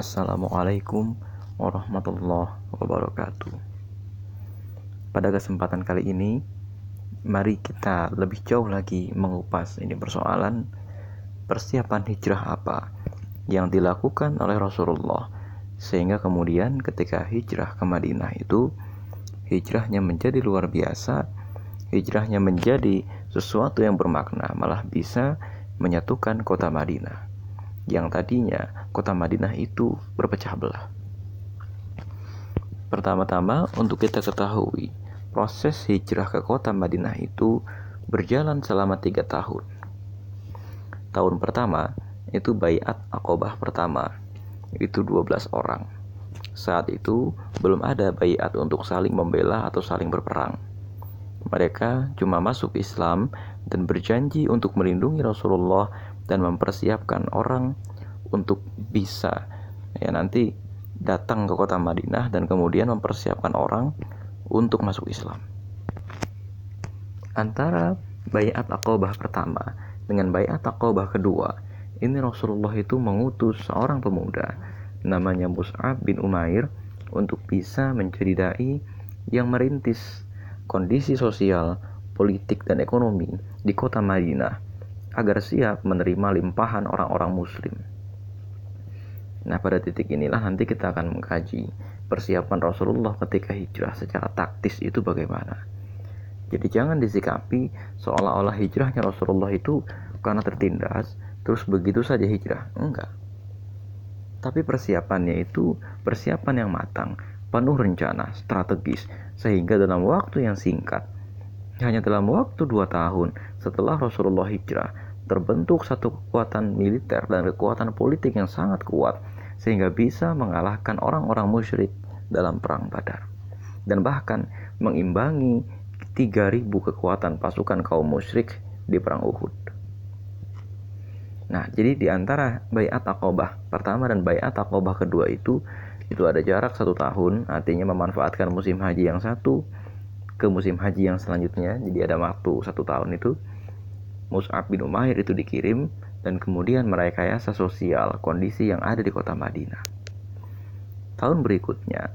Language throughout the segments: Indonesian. Assalamualaikum warahmatullahi wabarakatuh. Pada kesempatan kali ini, mari kita lebih jauh lagi mengupas ini persoalan persiapan hijrah apa yang dilakukan oleh Rasulullah, sehingga kemudian ketika hijrah ke Madinah itu hijrahnya menjadi luar biasa, hijrahnya menjadi sesuatu yang bermakna, malah bisa menyatukan kota Madinah. Yang tadinya kota Madinah itu berpecah belah. Pertama-tama untuk kita ketahui, proses hijrah ke kota Madinah itu berjalan selama 3 tahun. Tahun pertama itu Baiat Aqabah pertama, itu 12 orang. Saat itu belum ada baiat untuk saling membela atau saling berperang. Mereka cuma masuk Islam dan berjanji untuk melindungi Rasulullah dan mempersiapkan orang untuk bisa nanti datang ke kota Madinah dan kemudian mempersiapkan orang untuk masuk Islam. Antara Baiat Aqabah pertama dengan Baiat Aqabah kedua, ini Rasulullah itu mengutus seorang pemuda namanya Mus'ab bin Umair untuk bisa menjadi dai yang merintis kondisi sosial, politik, dan ekonomi di kota Madinah agar siap menerima limpahan orang-orang muslim. Nah, pada titik inilah nanti kita akan mengkaji persiapan Rasulullah ketika hijrah secara taktis itu bagaimana. Jadi jangan disikapi seolah-olah hijrahnya Rasulullah itu karena tertindas terus begitu saja hijrah, enggak. Tapi persiapannya itu persiapan yang matang, penuh rencana, strategis, sehingga dalam waktu yang singkat, hanya dalam waktu 2 tahun setelah Rasulullah hijrah, terbentuk satu kekuatan militer dan kekuatan politik yang sangat kuat, sehingga bisa mengalahkan orang-orang musyrik dalam Perang Badar, dan bahkan mengimbangi 3.000 kekuatan pasukan kaum musyrik di Perang Uhud. Nah, jadi di antara Baiat Aqabah pertama dan Baiat Aqabah kedua itu ada jarak 1 tahun, artinya memanfaatkan musim haji yang satu ke musim haji yang selanjutnya. Jadi ada waktu 1 tahun itu Mus'ab bin Umair itu dikirim dan kemudian merekayasa sosial kondisi yang ada di kota Madinah. Tahun berikutnya,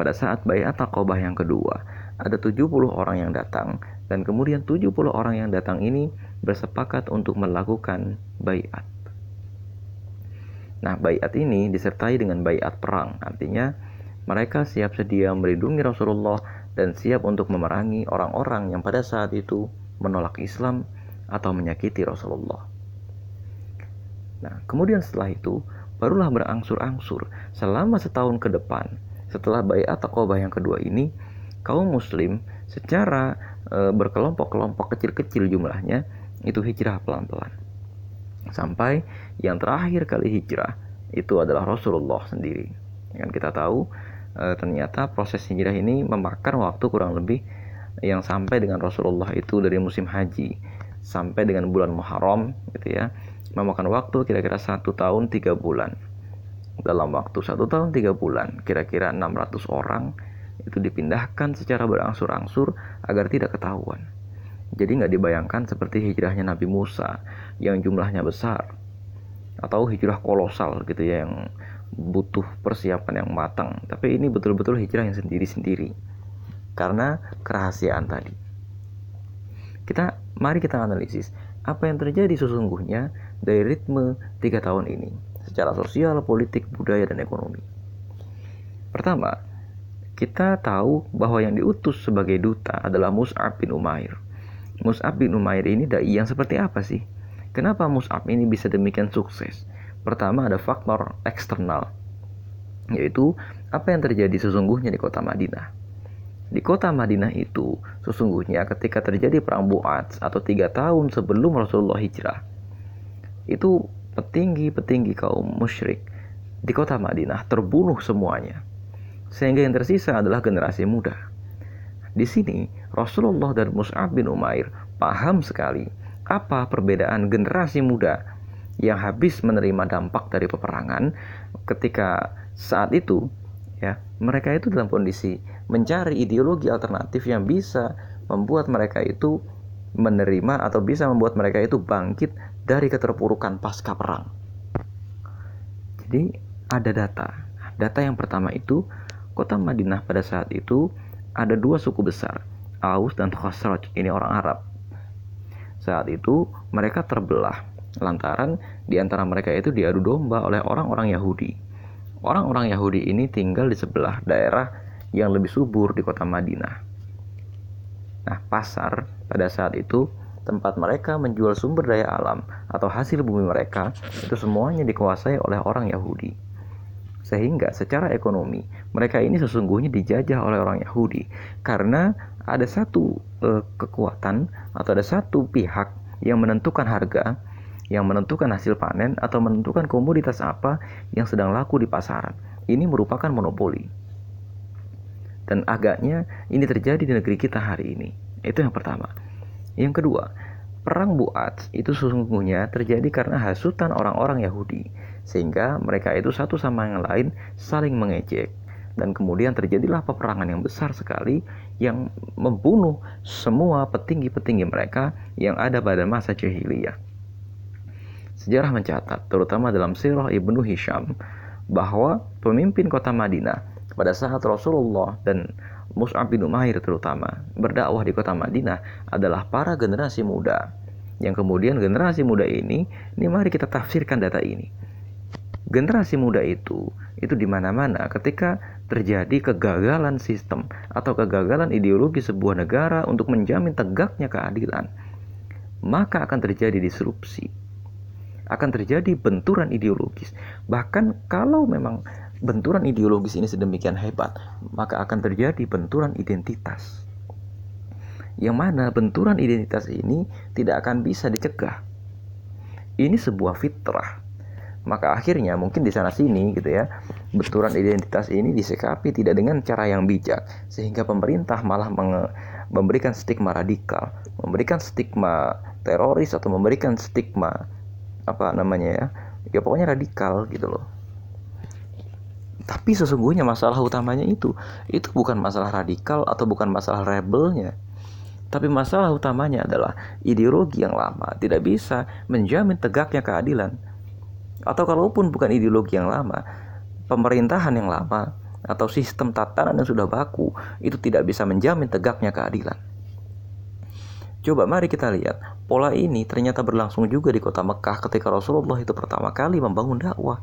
pada saat Baiat Aqabah yang kedua, ada 70 orang yang datang dan kemudian 70 orang yang datang ini bersepakat untuk melakukan baiat. Nah, baiat ini disertai dengan baiat perang, artinya mereka siap sedia melindungi Rasulullah dan siap untuk memerangi orang-orang yang pada saat itu menolak Islam atau menyakiti Rasulullah. Nah, kemudian setelah itu barulah berangsur-angsur selama 1 tahun ke depan setelah Baiat Aqabah yang kedua ini, kaum muslim secara berkelompok-kelompok kecil-kecil jumlahnya itu hijrah pelan-pelan. Sampai yang terakhir kali hijrah itu adalah Rasulullah sendiri. Yang kita tahu ternyata proses hijrah ini memakan waktu kurang lebih yang sampai dengan Rasulullah itu dari musim haji sampai dengan bulan Muharram memakan waktu kira-kira 1 tahun 3 bulan. Dalam waktu 1 tahun 3 bulan kira-kira 600 orang itu dipindahkan secara berangsur-angsur agar tidak ketahuan. Jadi nggak dibayangkan seperti hijrahnya Nabi Musa yang jumlahnya besar atau hijrah kolosal yang butuh persiapan yang matang, tapi ini betul-betul hijrah yang sendiri-sendiri karena kerahasiaan tadi. Mari kita analisis apa yang terjadi sesungguhnya dari ritme 3 tahun ini secara sosial, politik, budaya, dan ekonomi. Pertama, kita tahu bahwa yang diutus sebagai duta adalah Mus'ab bin Umair. Mus'ab bin Umair ini dai yang seperti apa sih? Kenapa Mus'ab ini bisa demikian sukses? Pertama, ada faktor eksternal, yaitu apa yang terjadi sesungguhnya di kota Madinah. Di kota Madinah itu sesungguhnya ketika terjadi Perang Bu'ats atau 3 tahun sebelum Rasulullah hijrah, itu petinggi-petinggi kaum musyrik di kota Madinah terbunuh semuanya, sehingga yang tersisa adalah generasi muda. Di sini Rasulullah dan Mus'ab bin Umair paham sekali apa perbedaan generasi muda yang habis menerima dampak dari peperangan ketika saat itu, mereka itu dalam kondisi mencari ideologi alternatif yang bisa membuat mereka itu menerima atau bisa membuat mereka itu bangkit dari keterpurukan pasca perang. Jadi ada data. Data yang pertama itu, kota Madinah pada saat itu ada dua suku besar, Aus dan Khazraj, ini orang Arab. Saat itu mereka terbelah lantaran di antara mereka itu diadu domba oleh orang-orang Yahudi. Orang-orang Yahudi ini tinggal di sebelah daerah yang lebih subur di kota Madinah. Nah, pasar pada saat itu tempat mereka menjual sumber daya alam atau hasil bumi mereka itu semuanya dikuasai oleh orang Yahudi. Sehingga secara ekonomi mereka ini sesungguhnya dijajah oleh orang Yahudi karena ada satu kekuatan atau ada satu pihak yang menentukan harga, yang menentukan hasil panen atau menentukan komoditas apa yang sedang laku di pasaran. Ini merupakan monopoli. Dan agaknya ini terjadi di negeri kita hari ini. Itu yang pertama. Yang kedua, Perang Bu'ats itu sesungguhnya terjadi karena hasutan orang-orang Yahudi, sehingga mereka itu satu sama yang lain saling mengejek. Dan kemudian terjadilah peperangan yang besar sekali yang membunuh semua petinggi-petinggi mereka yang ada pada masa jahiliyah. Sejarah mencatat, terutama dalam sirah Ibn Hisham, bahwa pemimpin kota Madinah pada saat Rasulullah dan Mus'ab bin Umair terutama berdakwah di kota Madinah adalah para generasi muda. Yang kemudian generasi muda ini mari kita tafsirkan data ini. Generasi muda itu di mana-mana ketika terjadi kegagalan sistem atau kegagalan ideologi sebuah negara untuk menjamin tegaknya keadilan, maka akan terjadi disrupsi, akan terjadi benturan ideologis. Bahkan kalau memang benturan ideologis ini sedemikian hebat, maka akan terjadi benturan identitas, yang mana benturan identitas ini tidak akan bisa dicegah. Ini sebuah fitrah. Maka akhirnya mungkin di sana sini gitu ya, benturan identitas ini disikapi tidak dengan cara yang bijak, sehingga pemerintah malah memberikan stigma radikal, memberikan stigma teroris, atau memberikan stigma ya pokoknya radikal gitu loh. Tapi sesungguhnya masalah utamanya itu bukan masalah radikal atau bukan masalah rebelnya, tapi masalah utamanya adalah ideologi yang lama tidak bisa menjamin tegaknya keadilan. Atau kalaupun bukan ideologi yang lama, pemerintahan yang lama atau sistem tatanan yang sudah baku itu tidak bisa menjamin tegaknya keadilan. Coba mari kita lihat, pola ini ternyata berlangsung juga di kota Mekah ketika Rasulullah itu pertama kali membangun dakwah.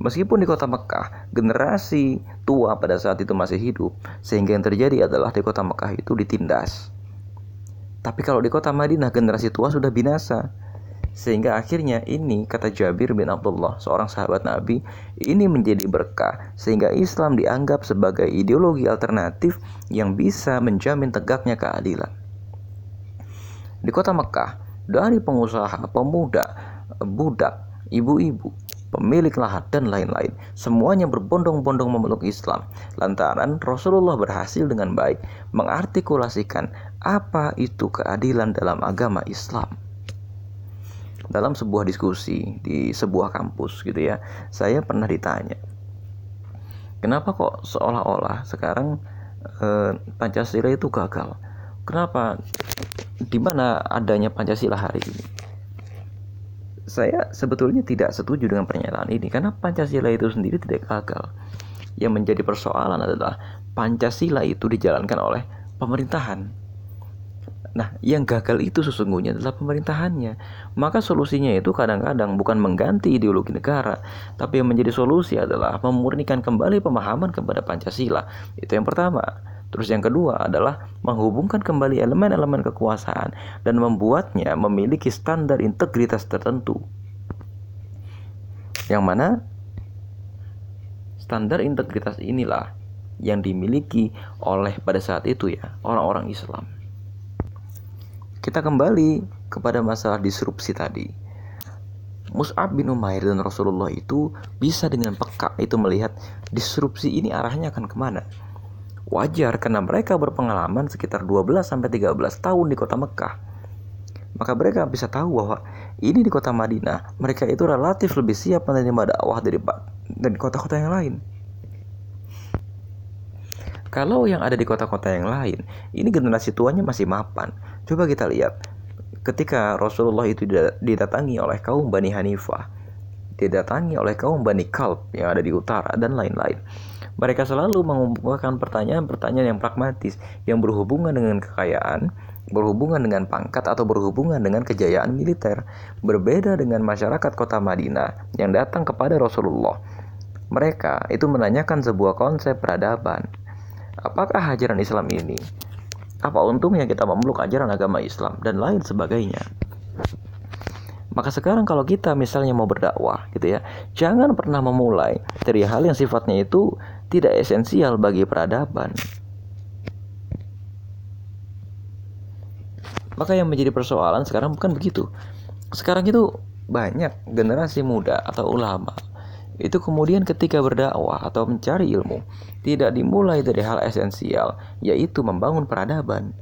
Meskipun di kota Mekah generasi tua pada saat itu masih hidup, sehingga yang terjadi adalah di kota Mekah itu ditindas. Tapi kalau di kota Madinah generasi tua sudah binasa. Sehingga akhirnya ini, kata Jabir bin Abdullah, seorang sahabat Nabi, ini menjadi berkah, sehingga Islam dianggap sebagai ideologi alternatif yang bisa menjamin tegaknya keadilan. Di kota Mekah, dari pengusaha, pemuda, budak, ibu-ibu, pemilik lahan, dan lain-lain, semuanya berbondong-bondong memeluk Islam, lantaran Rasulullah berhasil dengan baik mengartikulasikan apa itu keadilan dalam agama Islam. Dalam sebuah diskusi di sebuah kampus gitu ya, saya pernah ditanya, kenapa kok seolah-olah sekarang Pancasila itu gagal? Kenapa? Di mana adanya Pancasila hari ini? Saya sebetulnya tidak setuju dengan pernyataan ini, karena Pancasila itu sendiri tidak gagal. Yang menjadi persoalan adalah Pancasila itu dijalankan oleh pemerintahan. Nah, yang gagal itu sesungguhnya adalah pemerintahannya. Maka solusinya itu kadang-kadang bukan mengganti ideologi negara, tapi yang menjadi solusi adalah memurnikan kembali pemahaman kepada Pancasila. Itu yang pertama. Terus yang kedua adalah menghubungkan kembali elemen-elemen kekuasaan dan membuatnya memiliki standar integritas tertentu. Yang mana standar integritas inilah yang dimiliki oleh pada saat itu ya orang-orang Islam. Kita kembali kepada masalah disrupsi tadi. Mus'ab bin Umair dan Rasulullah itu bisa dengan peka itu melihat disrupsi ini arahnya akan kemana. Wajar karena mereka berpengalaman sekitar 12-13 tahun di kota Mekah. Maka mereka bisa tahu bahwa ini di kota Madinah mereka itu relatif lebih siap menerima dakwah dari kota-kota yang lain. Kalau yang ada di kota-kota yang lain, ini generasi tuanya masih mapan. Coba kita lihat, ketika Rasulullah itu didatangi oleh kaum Bani Hanifah, didatangi oleh kaum Bani Kalb yang ada di utara dan lain-lain. Mereka selalu mengumpulkan pertanyaan yang pragmatis, yang berhubungan dengan kekayaan, berhubungan dengan pangkat, atau berhubungan dengan kejayaan militer. Berbeda dengan masyarakat kota Madinah yang datang kepada Rasulullah. Mereka itu menanyakan sebuah konsep peradaban. Apakah ajaran Islam ini? Apa untungnya kita memeluk ajaran agama Islam dan lain sebagainya? Maka sekarang kalau kita misalnya mau berdakwah gitu ya, jangan pernah memulai dari hal yang sifatnya itu tidak esensial bagi peradaban. Maka yang menjadi persoalan sekarang bukan begitu. Sekarang itu banyak generasi muda atau ulama itu kemudian ketika berdakwah atau mencari ilmu tidak dimulai dari hal esensial, yaitu membangun peradaban.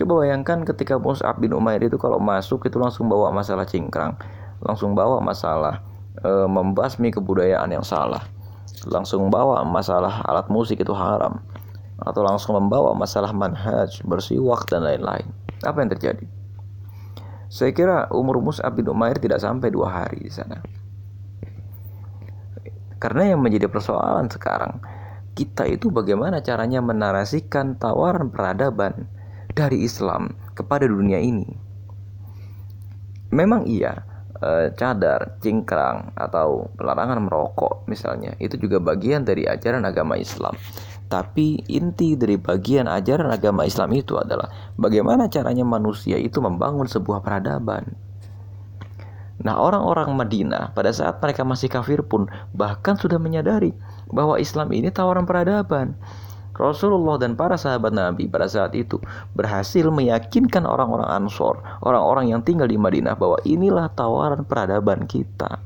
Coba bayangkan ketika Mus'ab bin Umair itu kalau masuk itu langsung bawa masalah cingkrang, langsung bawa masalah membasmi kebudayaan yang salah, langsung bawa masalah alat musik itu haram, atau langsung membawa masalah manhaj, bersiwak dan lain-lain. Apa yang terjadi? Saya kira umur Mus'ab bin Umair tidak sampai 2 hari di sana. Karena yang menjadi persoalan sekarang, kita itu bagaimana caranya menarasikan tawaran peradaban dari Islam kepada dunia ini. Memang iya, cadar, cingkrang, atau larangan merokok misalnya, itu juga bagian dari ajaran agama Islam. Tapi inti dari bagian ajaran agama Islam itu adalah bagaimana caranya manusia itu membangun sebuah peradaban. Nah, orang-orang Madinah pada saat mereka masih kafir pun bahkan sudah menyadari bahwa Islam ini tawaran peradaban. Rasulullah dan para sahabat Nabi pada saat itu berhasil meyakinkan orang-orang Ansor, orang-orang yang tinggal di Madinah, bahwa inilah tawaran peradaban kita.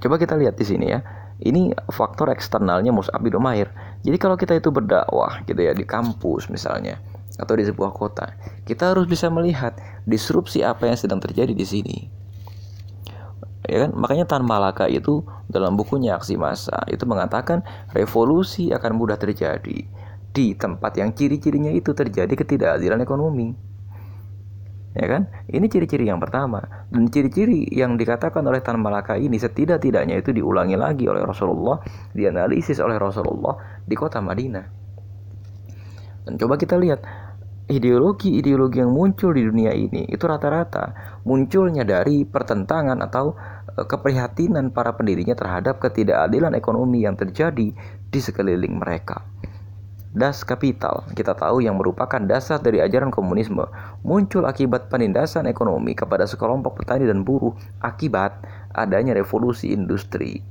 Coba kita lihat di sini ya. Ini faktor eksternalnya Mus'ab bin Umair. Jadi kalau kita itu berdakwah gitu ya di kampus misalnya, atau di sebuah kota, kita harus bisa melihat disrupsi apa yang sedang terjadi di sini, ya kan? Makanya Tan Malaka itu dalam bukunya Aksi Massa itu mengatakan revolusi akan mudah terjadi di tempat yang ciri-cirinya itu terjadi ketidakadilan ekonomi, ya kan? Ini ciri-ciri yang pertama, dan ciri-ciri yang dikatakan oleh Tan Malaka ini setidak-tidaknya itu diulangi lagi oleh Rasulullah, dianalisis oleh Rasulullah di kota Madinah. Dan coba kita lihat ideologi-ideologi yang muncul di dunia ini itu rata-rata munculnya dari pertentangan atau keprihatinan para pendirinya terhadap ketidakadilan ekonomi yang terjadi di sekeliling mereka. Das Kapital, kita tahu, yang merupakan dasar dari ajaran komunisme, muncul akibat penindasan ekonomi kepada sekelompok petani dan buruh akibat adanya revolusi industri.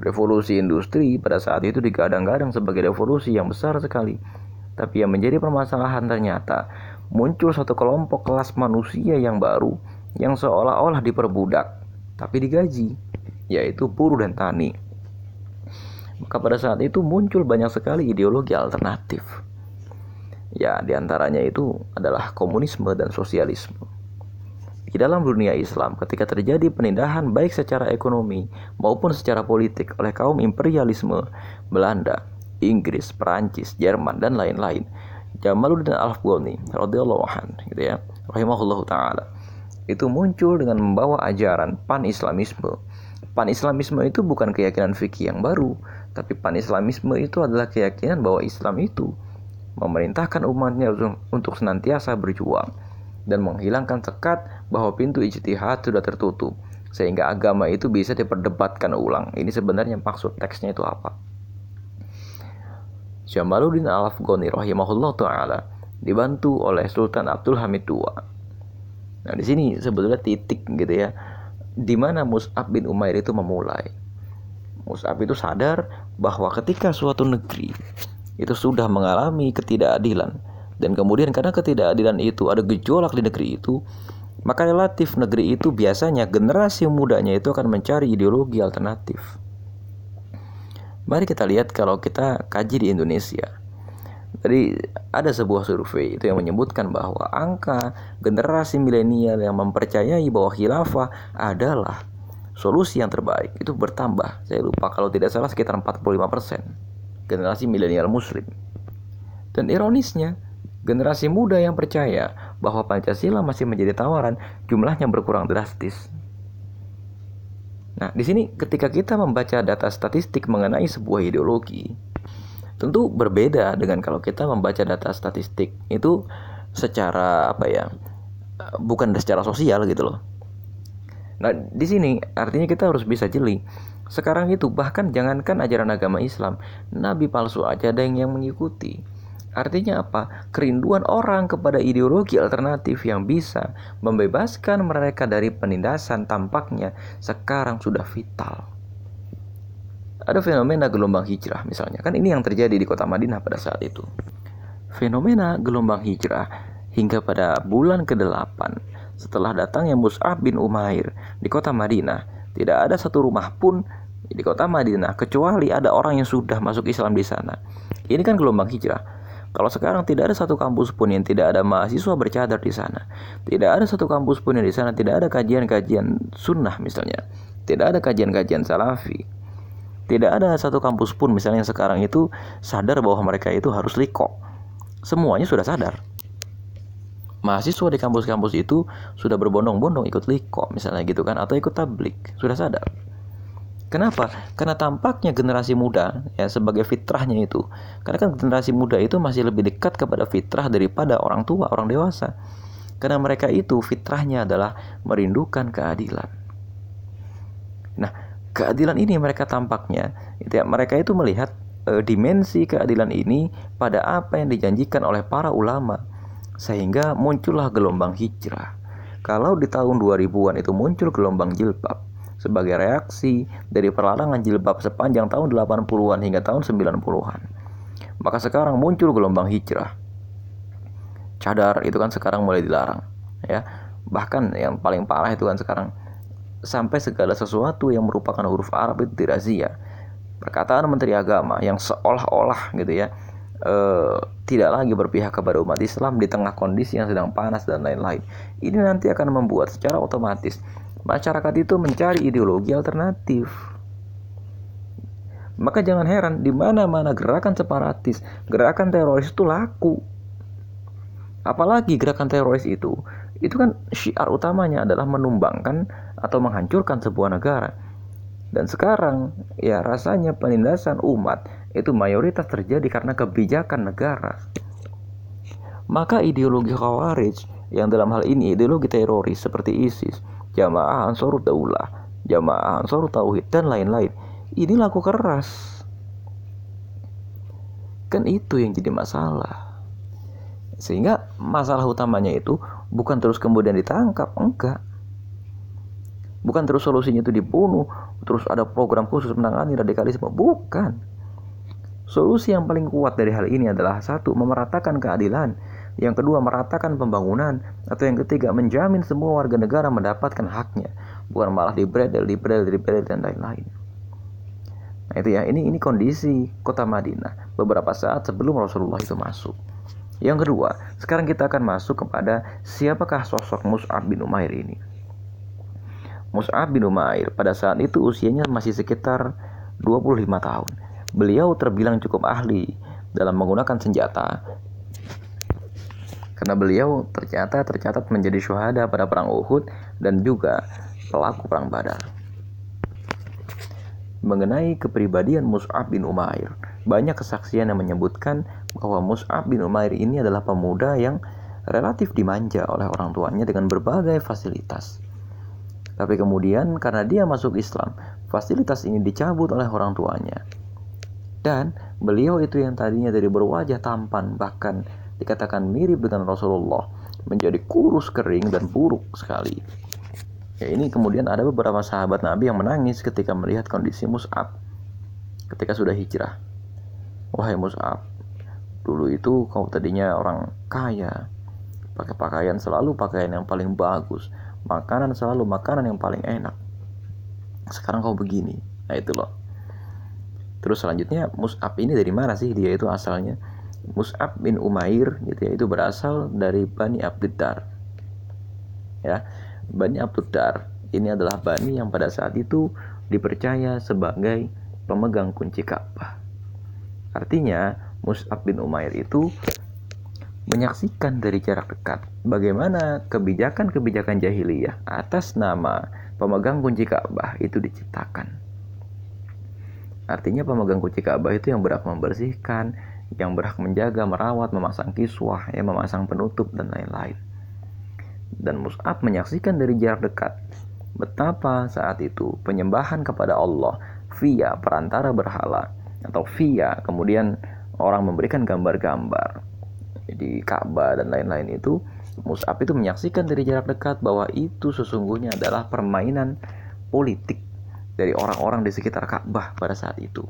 Revolusi industri pada saat itu digadang-gadang sebagai revolusi yang besar sekali. Tapi yang menjadi permasalahan ternyata muncul satu kelompok kelas manusia yang baru yang seolah-olah diperbudak tapi digaji, yaitu buruh dan tani. Maka pada saat itu muncul banyak sekali ideologi alternatif. Ya, diantaranya itu adalah komunisme dan sosialisme. Di dalam dunia Islam ketika terjadi penindahan baik secara ekonomi maupun secara politik oleh kaum imperialisme Belanda, Inggris, Perancis, Jerman dan lain-lain. Jamaluddin Al-Afghani radhiyallahu anhu gitu ya, rahimahullahu taala. Itu muncul dengan membawa ajaran pan-Islamisme. Pan-Islamisme itu bukan keyakinan fikih yang baru, tapi pan-Islamisme itu adalah keyakinan bahwa Islam itu memerintahkan umatnya untuk senantiasa berjuang dan menghilangkan sekat bahwa pintu ijtihad sudah tertutup sehingga agama itu bisa diperdebatkan ulang. Ini sebenarnya maksud teksnya itu apa? Jamaluddin Al-Afghani rahimahullah ta'ala dibantu oleh Sultan Abdul Hamid II. Nah, di sini sebetulnya titik gitu ya, di mana Mus'ab bin Umair itu memulai. Mus'ab itu sadar bahwa ketika suatu negeri itu sudah mengalami ketidakadilan, dan kemudian karena ketidakadilan itu ada gejolak di negeri itu, maka relatif negeri itu biasanya generasi mudanya itu akan mencari ideologi alternatif. Mari kita lihat kalau kita kaji di Indonesia. Jadi ada sebuah survei itu yang menyebutkan bahwa angka generasi milenial yang mempercayai bahwa khilafah adalah solusi yang terbaik itu bertambah. Saya lupa, kalau tidak salah sekitar 45% generasi milenial muslim. Dan ironisnya Generasi muda yang percaya bahwa Pancasila masih menjadi tawaran jumlahnya berkurang drastis. Nah, di sini ketika kita membaca data statistik mengenai sebuah ideologi, tentu berbeda dengan kalau kita membaca data statistik itu secara bukan secara sosial gitu loh. Nah, di sini artinya kita harus bisa jeli. Sekarang itu bahkan jangankan ajaran agama Islam, nabi palsu aja ada yang mengikuti. Artinya apa? Kerinduan orang kepada ideologi alternatif yang bisa membebaskan mereka dari penindasan tampaknya sekarang sudah vital. Ada fenomena gelombang hijrah misalnya, kan ini yang terjadi di kota Madinah pada saat itu. Fenomena gelombang hijrah hingga pada bulan ke-8 setelah datangnya Mus'ab bin Umair di kota Madinah, tidak ada satu rumah pun di kota Madinah kecuali ada orang yang sudah masuk Islam di sana. Ini kan gelombang hijrah. Kalau sekarang tidak ada satu kampus pun yang tidak ada mahasiswa bercadar di sana. Tidak ada satu kampus pun yang di sana tidak ada kajian-kajian sunnah misalnya. Tidak ada kajian-kajian salafi. Tidak ada satu kampus pun misalnya yang sekarang itu sadar bahwa mereka itu harus liqo. Semuanya sudah sadar. Mahasiswa di kampus-kampus itu sudah berbondong-bondong ikut liqo misalnya gitu kan, atau ikut tablik, sudah sadar. Kenapa? Karena tampaknya generasi muda ya sebagai fitrahnya itu. Karena kan generasi muda itu masih lebih dekat kepada fitrah daripada orang tua, orang dewasa. Karena mereka itu fitrahnya adalah merindukan keadilan. Nah, keadilan ini mereka tampaknya mereka itu melihat dimensi keadilan ini pada apa yang dijanjikan oleh para ulama. Sehingga muncullah gelombang hijrah. Kalau di tahun 2000-an itu muncul gelombang jilbab sebagai reaksi dari perlarangan jilbab sepanjang tahun 80-an hingga tahun 90-an. Maka sekarang muncul gelombang hijrah. Cadar itu kan sekarang mulai dilarang, ya. Bahkan yang paling parah itu kan sekarang sampai segala sesuatu yang merupakan huruf Arab itu dirazia. Perkataan Menteri Agama yang seolah-olah gitu ya, tidak lagi berpihak kepada umat Islam di tengah kondisi yang sedang panas dan lain-lain. Ini nanti akan membuat secara otomatis masyarakat itu mencari ideologi alternatif. Maka jangan heran di mana-mana gerakan separatis, gerakan teroris itu laku. Apalagi gerakan teroris itu kan syiar utamanya adalah menumbangkan atau menghancurkan sebuah negara. Dan sekarang ya rasanya penindasan umat itu mayoritas terjadi karena kebijakan negara. Maka ideologi Khawarij yang dalam hal ini ideologi teroris seperti ISIS, Jamaah Ansarud Daulah, Jamaah Ansarut Tauhid dan lain-lain, ini laku keras. Kan itu yang jadi masalah. Sehingga masalah utamanya itu bukan terus kemudian ditangkap, enggak. Bukan terus solusinya itu dibunuh, terus ada program khusus menangani radikalisme, bukan. Solusi yang paling kuat dari hal ini adalah satu, memeratakan keadilan. Yang kedua, meratakan pembangunan. Atau yang ketiga, menjamin semua warga negara mendapatkan haknya, bukan malah dibredel, dan lain-lain. Nah itu ya, ini kondisi kota Madinah beberapa saat sebelum Rasulullah itu masuk. Yang kedua, sekarang kita akan masuk kepada siapakah sosok Mus'ab bin Umair ini. Mus'ab bin Umair pada saat itu usianya masih sekitar 25 tahun. Beliau terbilang cukup ahli dalam menggunakan senjata, karena beliau tercatat menjadi syuhada pada perang Uhud dan juga pelaku perang Badar. Mengenai kepribadian Mus'ab bin Umair, banyak kesaksian yang menyebutkan bahwa Mus'ab bin Umair ini adalah pemuda yang relatif dimanja oleh orang tuanya dengan berbagai fasilitas. Tapi kemudian karena dia masuk Islam, fasilitas ini dicabut oleh orang tuanya. Dan beliau itu yang tadinya dari berwajah tampan bahkan dikatakan mirip dengan Rasulullah menjadi kurus kering dan buruk sekali. Ya, ini kemudian ada beberapa sahabat Nabi yang menangis ketika melihat kondisi Mus'ab ketika sudah hijrah. Wahai Mus'ab, dulu itu kau tadinya orang kaya, pakai pakaian selalu pakaian yang paling bagus, makanan selalu makanan yang paling enak. Sekarang kau begini. Nah itu loh. Terus selanjutnya Mus'ab ini dari mana sih dia itu asalnya? Mus'ab bin Umair itu berasal dari Bani Abdudar. Ya, Bani Abdudar ini adalah bani yang pada saat itu dipercaya sebagai pemegang kunci Ka'bah. Artinya Mus'ab bin Umair itu menyaksikan dari jarak dekat bagaimana kebijakan-kebijakan jahiliyah atas nama pemegang kunci Ka'bah itu diciptakan. Artinya pemegang kunci Ka'bah itu yang berhak membersihkan, yang berhak menjaga, merawat, memasang kiswah, ya, memasang penutup, dan lain-lain. Dan Mus'ab menyaksikan dari jarak dekat betapa saat itu penyembahan kepada Allah via perantara berhala, atau via kemudian orang memberikan gambar-gambar di Ka'bah dan lain-lain itu, Mus'ab itu menyaksikan dari jarak dekat bahwa itu sesungguhnya adalah permainan politik dari orang-orang di sekitar Ka'bah pada saat itu.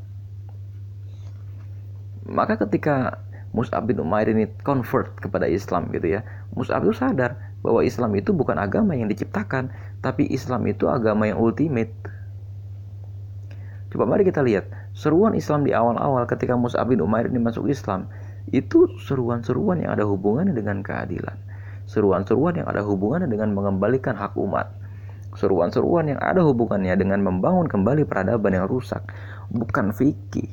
Maka ketika Mus'ab bin Umair ini convert kepada Islam gitu ya, Mus'ab itu sadar bahwa Islam itu bukan agama yang diciptakan, tapi Islam itu agama yang ultimate. Coba mari kita lihat seruan Islam di awal-awal ketika Mus'ab bin Umair ini masuk Islam. Itu seruan-seruan yang ada hubungannya dengan keadilan, seruan-seruan yang ada hubungannya dengan mengembalikan hak umat, seruan-seruan yang ada hubungannya dengan membangun kembali peradaban yang rusak. Bukan fikih,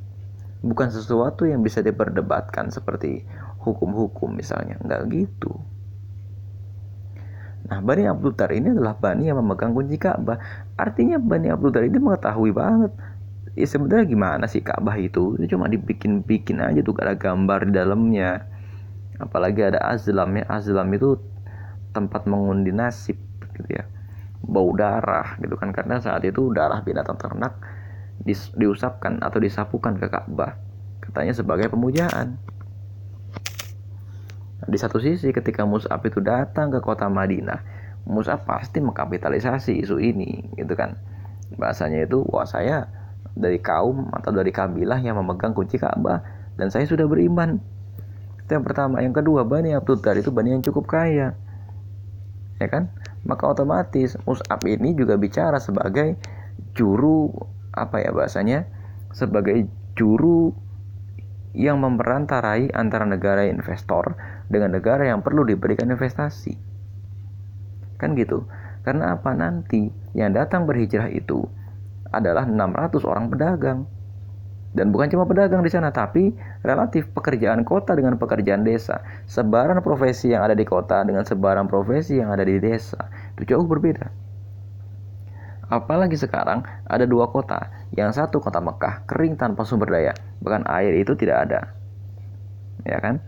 bukan sesuatu yang bisa diperdebatkan seperti hukum-hukum misalnya, enggak gitu. Nah, Bani Abdudar ini adalah Bani yang memegang kunci Ka'bah. Artinya Bani Abdudar ini mengetahui banget ya sebenarnya gimana sih Ka'bah itu. Itu cuma dibikin-bikin aja tuh, ada gambar di dalamnya. Apalagi ada azlam ya. Azlam itu tempat mengundi nasib gitu ya. Bau darah gitu kan, karena saat itu darah binatang ternak diusapkan atau disapukan ke Ka'bah. Katanya sebagai pemujaan. Nah, di satu sisi ketika Mus'ab itu datang ke kota Madinah, Mus'ab pasti mengkapitalisasi isu ini gitu kan. Bahasanya itu, wah saya dari kaum atau dari kabilah yang memegang kunci Ka'bah dan saya sudah beriman. Itu yang pertama. Yang kedua, Bani Abdudar itu Bani yang cukup kaya, ya kan? Maka otomatis Mus'ab ini juga bicara sebagai juru, apa ya bahasanya, sebagai juru yang memperantarai antara negara investor dengan negara yang perlu diberikan investasi, kan gitu. Karena apa, nanti yang datang berhijrah itu adalah 600 orang pedagang. Dan bukan cuma pedagang di sana, tapi relatif pekerjaan kota dengan pekerjaan desa, sebaran profesi yang ada di kota dengan sebaran profesi yang ada di desa itu jauh berbeda. Apalagi sekarang ada dua kota, yang satu kota Mekah kering tanpa sumber daya, bahkan air itu tidak ada, ya kan?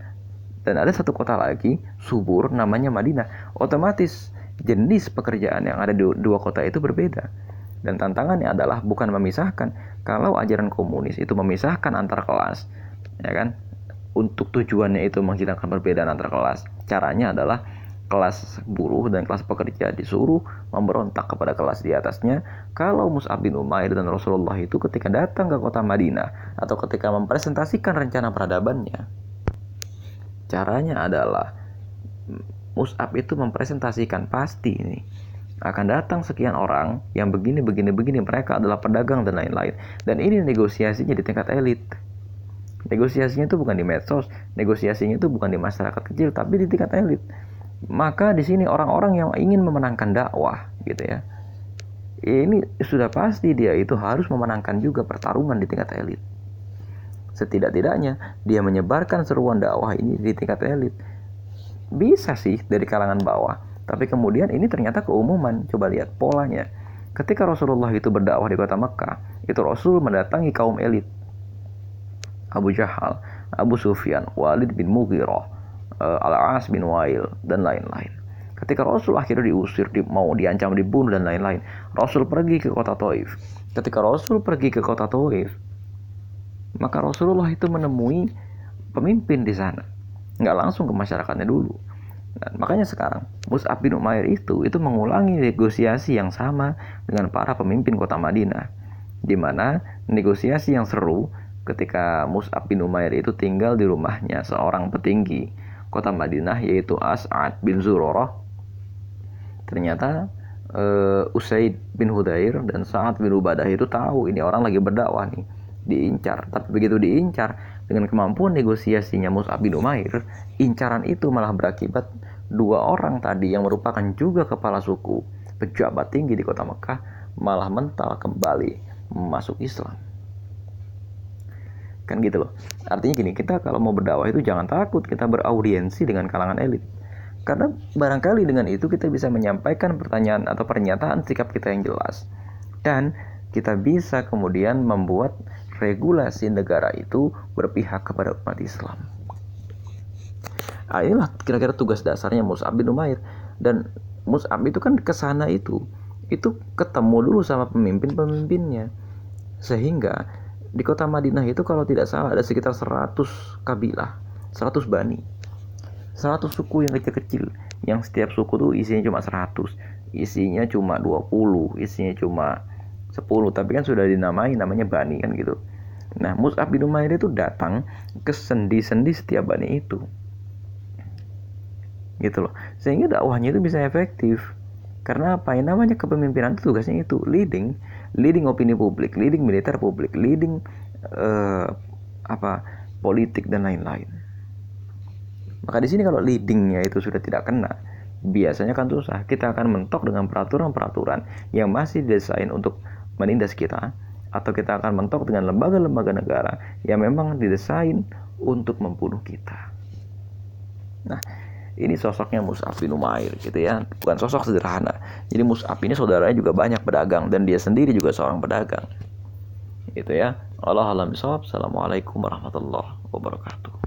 Dan ada satu kota lagi subur namanya Madinah. Otomatis jenis pekerjaan yang ada di dua kota itu berbeda. Dan tantangannya adalah bukan memisahkan. Kalau ajaran komunis itu memisahkan antar kelas, ya kan? Untuk tujuannya itu menghilangkan perbedaan antar kelas. Caranya adalah kelas buruh dan kelas pekerja disuruh memberontak kepada kelas di atasnya. Kalau Mus'ab bin Umair dan Rasulullah itu ketika datang ke kota Madinah atau ketika mempresentasikan rencana peradabannya, caranya adalah Mus'ab itu mempresentasikan pasti ini akan datang sekian orang yang begini, mereka adalah pedagang dan lain-lain. Dan ini negosiasinya di tingkat elit. Negosiasinya itu bukan di medsos, negosiasinya itu bukan di masyarakat kecil, tapi di tingkat elit. Maka di sini orang-orang yang ingin memenangkan dakwah gitu ya, ini sudah pasti dia itu harus memenangkan juga pertarungan di tingkat elit. Setidak-tidaknya dia menyebarkan seruan dakwah ini di tingkat elit. Bisa sih dari kalangan bawah, tapi kemudian ini ternyata keumuman. Coba lihat polanya. Ketika Rasulullah itu berdakwah di kota Mekah, itu Rasul mendatangi kaum elit. Abu Jahal, Abu Sufyan, Walid bin Mughirah, Al-Aas bin Wail, dan lain-lain. Ketika Rasul akhirnya diusir, mau diancam dibunuh, dan lain-lain, Rasul pergi ke kota Taif. Ketika Rasul pergi ke kota Taif, maka Rasulullah itu menemui pemimpin di sana. Nggak langsung ke masyarakatnya dulu. Dan makanya sekarang Mus'ab bin Umair itu mengulangi negosiasi yang sama dengan para pemimpin kota Madinah, di mana negosiasi yang seru ketika Mus'ab bin Umair itu tinggal di rumahnya seorang petinggi kota Madinah, yaitu As'ad bin Zurarah. Ternyata Usaid bin Hudair dan Sa'ad bin Ubadah itu tahu ini orang lagi berdakwah nih, diincar. Tapi begitu diincar, dengan kemampuan negosiasinya Mus'ab bin Umair, incaran itu malah berakibat dua orang tadi yang merupakan juga kepala suku, pejabat tinggi di kota Mekah, malah mental kembali masuk Islam. kan gitu loh. Artinya gini, kita kalau mau berdakwah itu jangan takut kita beraudiensi dengan kalangan elit, karena barangkali dengan itu kita bisa menyampaikan pertanyaan atau pernyataan sikap kita yang jelas, dan kita bisa kemudian membuat regulasi negara itu berpihak kepada umat Islam. Inilah kira-kira tugas dasarnya Mus'ab bin Umair. Dan Mus'ab itu kan kesana itu ketemu dulu sama pemimpin-pemimpinnya, sehingga di kota Madinah itu kalau tidak salah ada sekitar 100 kabilah, 100 bani, 100 suku yang kecil-kecil, yang setiap suku tuh isinya cuma 100, isinya cuma 20, isinya cuma 10, tapi kan sudah namanya bani kan gitu. Nah, Mus'ab bin Umair itu datang ke sendi-sendi setiap bani itu, gitu loh, sehingga dakwahnya itu bisa efektif. Karena apa yang namanya kepemimpinan itu tugasnya itu leading opini publik, leading militer publik, leading politik dan lain-lain. Maka di sini kalau leadingnya itu sudah tidak kena, biasanya kan susah. Kita akan mentok dengan peraturan-peraturan yang masih didesain untuk menindas kita, atau kita akan mentok dengan lembaga-lembaga negara yang memang didesain untuk membunuh kita. Nah, ini sosoknya Mus'ab bin Umair gitu ya, bukan sosok sederhana. Jadi Mus'ab ini saudaranya juga banyak pedagang, dan dia sendiri juga seorang pedagang. Gitu ya. Wallahu a'lam bishawab. Assalamualaikum warahmatullahi wabarakatuh.